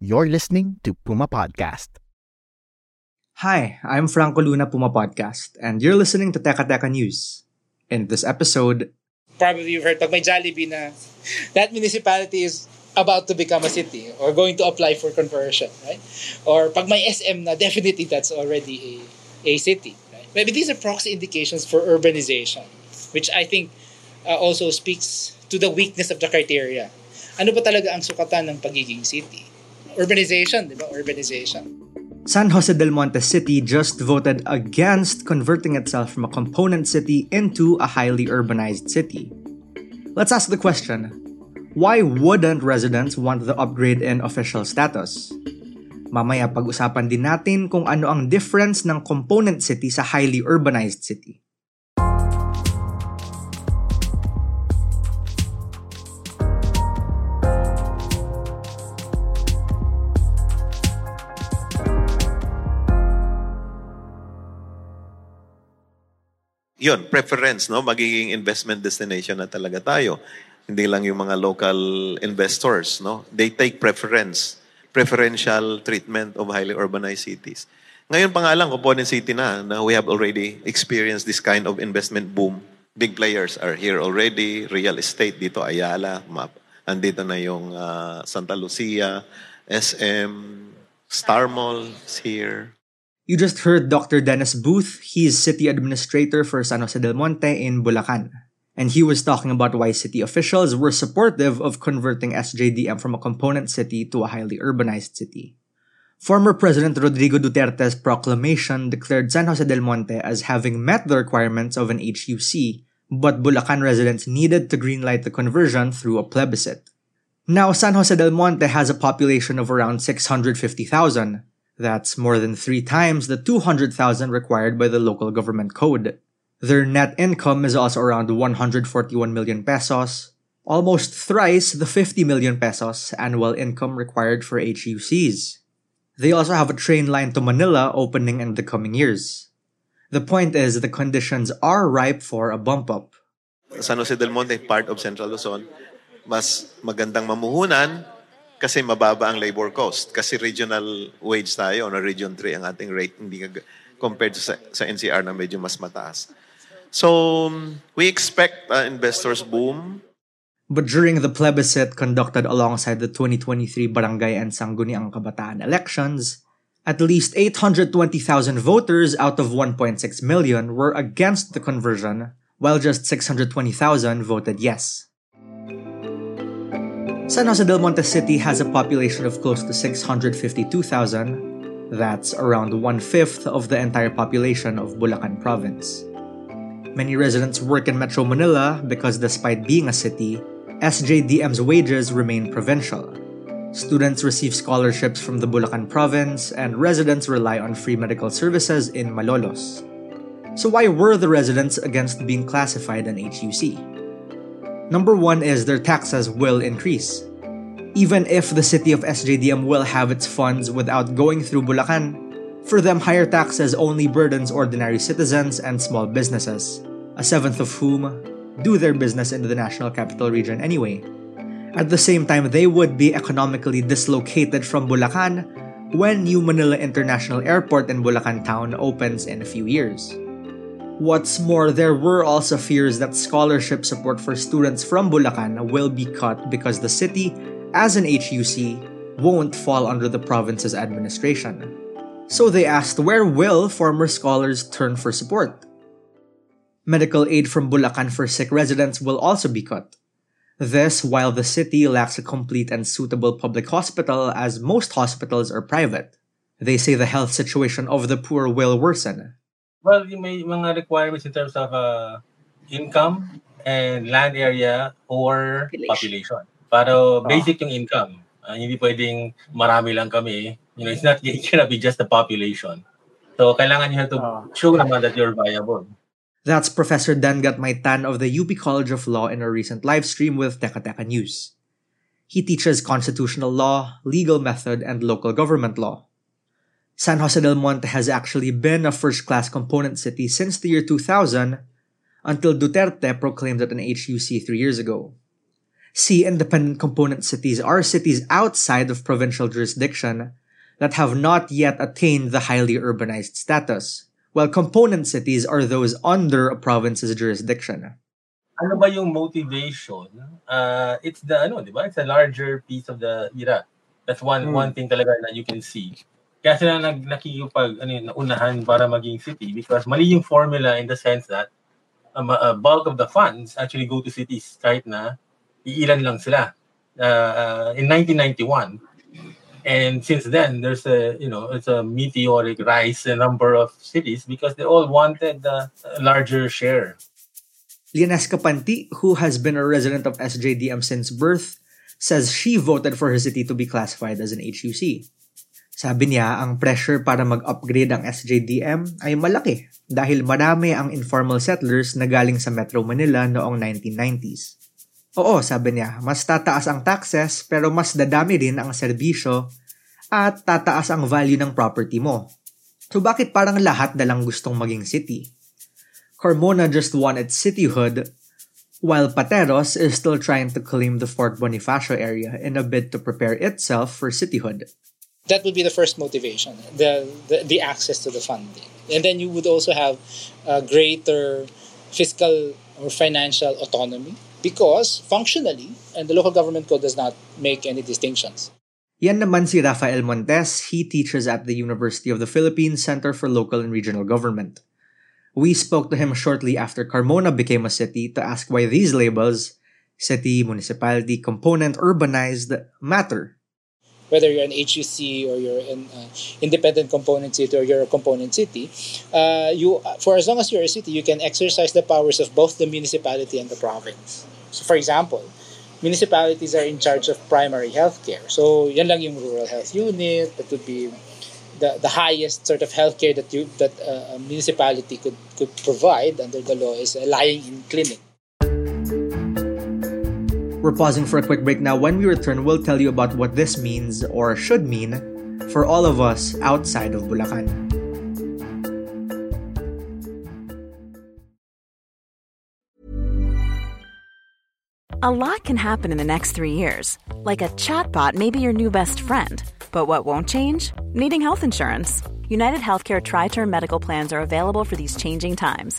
You're listening to Puma Podcast. Hi, I'm Franco Luna, Puma Podcast, and you're listening to Teka Teka News. In this episode, probably you've heard of my Jollibee na that municipality is about to become a city or going to apply for conversion, right? Or pag may SM na, definitely that's already a city, right? Maybe these are proxy indications for urbanization, which I think also speaks to the weakness of the criteria. Ano ba talaga ang sukatan ng pagiging city? Urbanization, di ba? Urbanization. San Jose del Monte City just voted against converting itself from a component city into a highly urbanized city. Let's ask the question, why wouldn't residents want the upgrade in official status? Mamaya pag-usapan din natin kung ano ang difference ng component city sa highly urbanized city. Yun, preference, no? Magiging investment destination na talaga tayo. Hindi lang yung mga local investors, no? They take preference. Preferential treatment of highly urbanized cities. Ngayon pa nga lang, component city na we have already experienced this kind of investment boom. Big players are here already. Real estate, dito Ayala, map. Andito na yung Santa Lucia, SM, Star Mall is here. You just heard Dr. Dennis Booth. He is City Administrator for San Jose del Monte in Bulacan. And he was talking about why city officials were supportive of converting SJDM from a component city to a highly urbanized city. Former President Rodrigo Duterte's proclamation declared San Jose del Monte as having met the requirements of an HUC, but Bulacan residents needed to greenlight the conversion through a plebiscite. Now, San Jose del Monte has a population of around 650,000. That's more than 3 times the 200,000 required by the local government code. Their net income is also around 141 million pesos, almost thrice the 50 million pesos annual income required for HUCs. They also have a train line to Manila opening in the coming years. The point is, the conditions are ripe for a bump up. San Jose del Monte, part of Central Luzon, mas magandang mamuhunan, kasi mababa ang labor cost. Kasi regional wage tayo, no? Region 3 ang ating rate, hindi compared to sa NCR na medyo mas mataas. So, we expect investors boom. But during the plebiscite conducted alongside the 2023 Barangay and Sangguniang Kabataan elections, at least 820,000 voters out of 1.6 million were against the conversion, while just 620,000 voted yes. San Jose del Monte City has a population of close to 652,000. That's around 1/5 of the entire population of Bulacan Province. Many residents work in Metro Manila because despite being a city, SJDM's wages remain provincial. Students receive scholarships from the Bulacan Province, and residents rely on free medical services in Malolos. So why were the residents against being classified an HUC? Number one is their taxes will increase. Even if the city of SJDM will have its funds without going through Bulacan, for them higher taxes only burdens ordinary citizens and small businesses, 1/7 of whom do their business in the National Capital Region anyway. At the same time, they would be economically dislocated from Bulacan when New Manila International Airport in Bulacan Town opens in a few years. What's more, there were also fears that scholarship support for students from Bulacan will be cut because the city, as an HUC, won't fall under the province's administration. So they asked, where will former scholars turn for support? Medical aid from Bulacan for sick residents will also be cut. This while the city lacks a complete and suitable public hospital, as most hospitals are private. They say the health situation of the poor will worsen. Well, may mga requirements in terms of income, and land area or population. Pero basic yung income. Hindi pwedeng marami lang kami. You know, it's not going to be just the population. So kailangan nyo to show naman that you're viable. That's Professor Dengat Maytan of the UP College of Law in a recent live stream with Teka Teka News. He teaches constitutional law, legal method, and local government law. San Jose del Monte has actually been a first-class component city since the year 2000 until Duterte proclaimed it an HUC 3 years ago. See, independent component cities are cities outside of provincial jurisdiction that have not yet attained the highly urbanized status, while component cities are those under a province's jurisdiction. Ano ba yung motivation? It's the di ba? It's a larger piece of the IRA. That's one thing talaga na you can see. Kaya sila nakikipag naunahan para maging city because mali yung formula in the sense that a bulk of the funds actually go to cities kahit na iilan lang sila. In 1991, and since then there's a it's a meteoric rise in number of cities because they all wanted a larger share. Lianne Escapanti, who has been a resident of SJDM since birth, says she voted for her city to be classified as an HUC. Sabi niya, ang pressure para mag-upgrade ang SJDM ay malaki dahil marami ang informal settlers na galing sa Metro Manila noong 1990s. Oo, sabi niya, mas tataas ang taxes pero mas dadami din ang serbisyo at tataas ang value ng property mo. So bakit parang lahat dalang gustong maging city? Carmona just won its cityhood, while Pateros is still trying to claim the Fort Bonifacio area in a bid to prepare itself for cityhood. That would be the first motivation, the access to the funding. And then you would also have a greater fiscal or financial autonomy because functionally, and the local government code does not make any distinctions. Yan naman si Rafael Montes. He teaches at the University of the Philippines Center for Local and Regional Government. We spoke to him shortly after Carmona became a city to ask why these labels, city, municipality, component, urbanized, matter. Whether you're an HUC or you're an independent component city or you're a component city, you, for as long as you're a city, you can exercise the powers of both the municipality and the province. So for example, municipalities are in charge of primary healthcare. So yan lang yung rural health unit, that would be the highest sort of healthcare that a municipality could provide under the law is a lying-in clinic. We're pausing for a quick break now. When we return, we'll tell you about what this means or should mean for all of us outside of Bulacan. A lot can happen in the next 3 years. Like a chatbot may be your new best friend. But what won't change? Needing health insurance. United Healthcare Tri-Term Medical Plans are available for these changing times.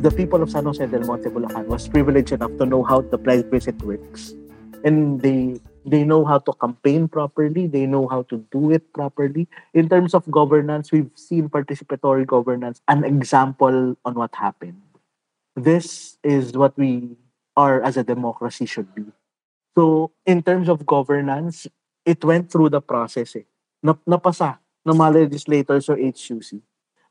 The people of San Jose del Monte, Bulacan was privileged enough to know how the private visit works. And they know how to campaign properly. They know how to do it properly. In terms of governance, we've seen participatory governance, an example on what happened. This is what we are as a democracy should be. So in terms of governance, it went through the process. Napasa ng mga legislators or HUC.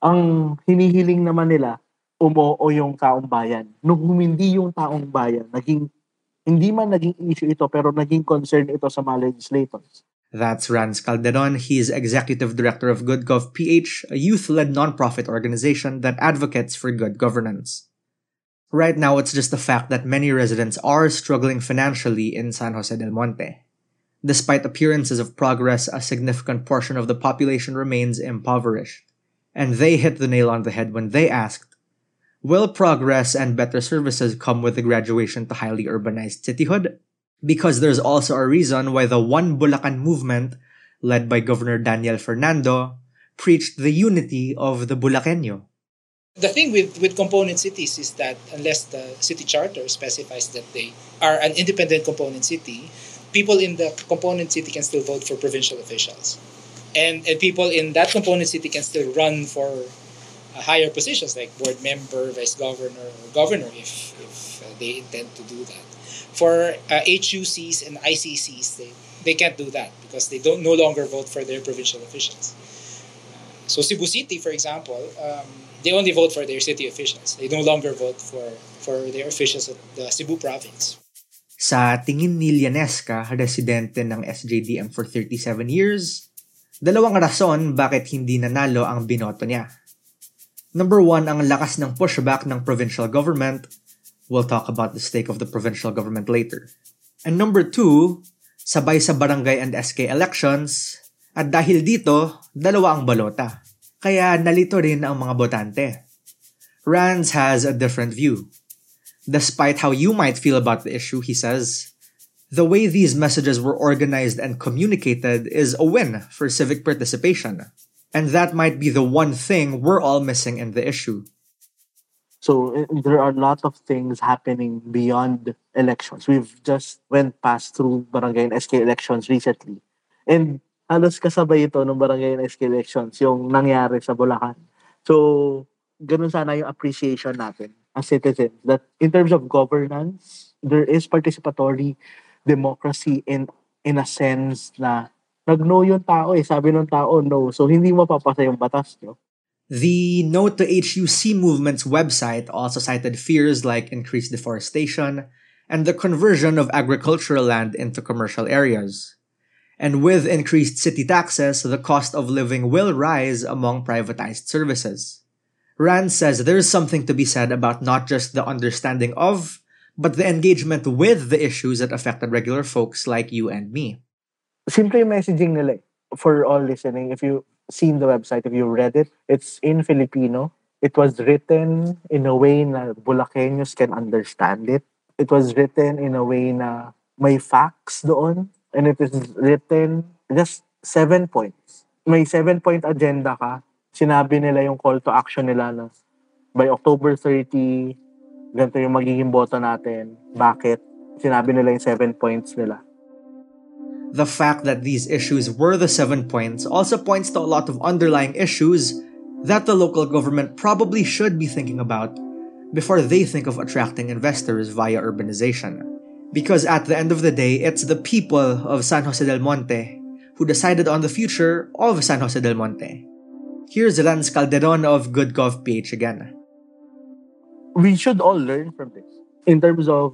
Ang hinihiling naman nila, umoo yung taong bayan. Nung humindi yung taong bayan, hindi man naging issue ito, pero naging concern ito sa mga legislators. That's Rance Calderon. He is Executive Director of GoodGovPH, a youth-led nonprofit organization that advocates for good governance. Right now, it's just the fact that many residents are struggling financially in San Jose del Monte. Despite appearances of progress, a significant portion of the population remains impoverished. And they hit the nail on the head when they asked, will progress and better services come with the graduation to highly urbanized cityhood? Because there's also a reason why the One Bulacan Movement, led by Governor Daniel Fernando, preached the unity of the Bulakenyo. The thing with component cities is that unless the city charter specifies that they are an independent component city, people in the component city can still vote for provincial officials. And people in that component city can still run for higher positions like board member, vice governor, or governor if they intend to do that. For HUCs and ICCs, they can't do that because they don't no longer vote for their provincial officials. So Cebu City, for example, they only vote for their city officials. They no longer vote for their officials at the Cebu province. Sa tingin ni Lianne Esca, residente ng SJDM for 37 years, dalawang rason bakit hindi nanalo ang binoto niya. Number one, ang lakas ng pushback ng provincial government. We'll talk about the stake of the provincial government later. And number two, sabay sa barangay and SK elections. At dahil dito, dalawa ang balota. Kaya nalito rin ang mga botante. Rance has a different view. Despite how you might feel about the issue, he says, the way these messages were organized and communicated is a win for civic participation. And that might be the one thing we're all missing in the issue. So there are a lot of things happening beyond elections. We've just went past through barangay and SK elections recently. And halos kasabay ito ng barangay and SK elections, yung nangyari sa Bulacan. So ganun sana yung appreciation natin as citizens that in terms of governance, there is participatory democracy in a sense na nag-no yung tao eh. Sabi ng tao, no. So hindi mapapasa yung batas nyo. The No to HUC movement's website also cited fears like increased deforestation and the conversion of agricultural land into commercial areas. And with increased city taxes, the cost of living will rise among privatized services. Rand says there is something to be said about not just the understanding of, but the engagement with the issues that affected regular folks like you and me. Simple messaging nila. For all listening, if you've seen the website, if you read it, it's in Filipino. It was written in a way na Bulacanos can understand it. It was written in a way na may facts doon. And it is written just 7 points. May 7-point agenda ka. Sinabi nila yung call to action nila na by October 30, ganito yung magiging boto natin. Bakit? Sinabi nila yung 7 points nila. The fact that these issues were the 7 points also points to a lot of underlying issues that the local government probably should be thinking about before they think of attracting investors via urbanization. Because at the end of the day, it's the people of San Jose del Monte who decided on the future of San Jose del Monte. Here's Rance Calderon of GoodGovPH again. We should all learn from this in terms of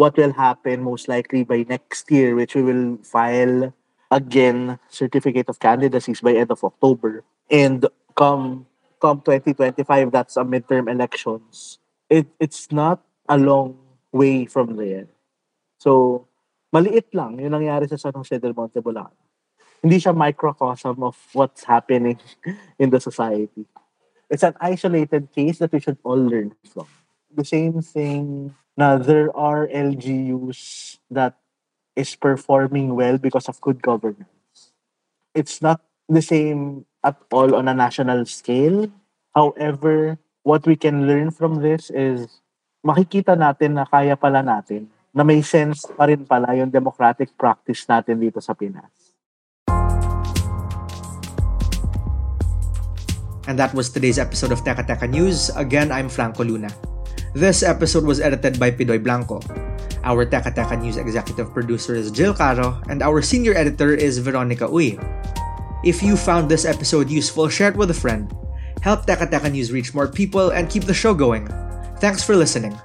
what will happen most likely by next year, which we will file again certificate of candidacies by end of October. And come 2025, that's a midterm elections. It's not a long way from there. So, maliit lang yung nangyari sa San Jose del Monte, Bulacan. Hindi siya microcosm of what's happening in the society. It's an isolated case that we should all learn from. The same thing. Now, there are LGUs that is performing well because of good governance. It's not the same at all on a national scale. However, what we can learn from this is makikita natin na kaya pala natin, na may sense pa rin pala yung democratic practice natin dito sa Pinas. And that was today's episode of Teka Teka News. Again, I'm Franco Luna. This episode was edited by Pidoy Blanco. Our Teka Teka News executive producer is Jill Caro, and our senior editor is Veronica Uy. If you found this episode useful, share it with a friend. Help Teka Teka News reach more people and keep the show going. Thanks for listening.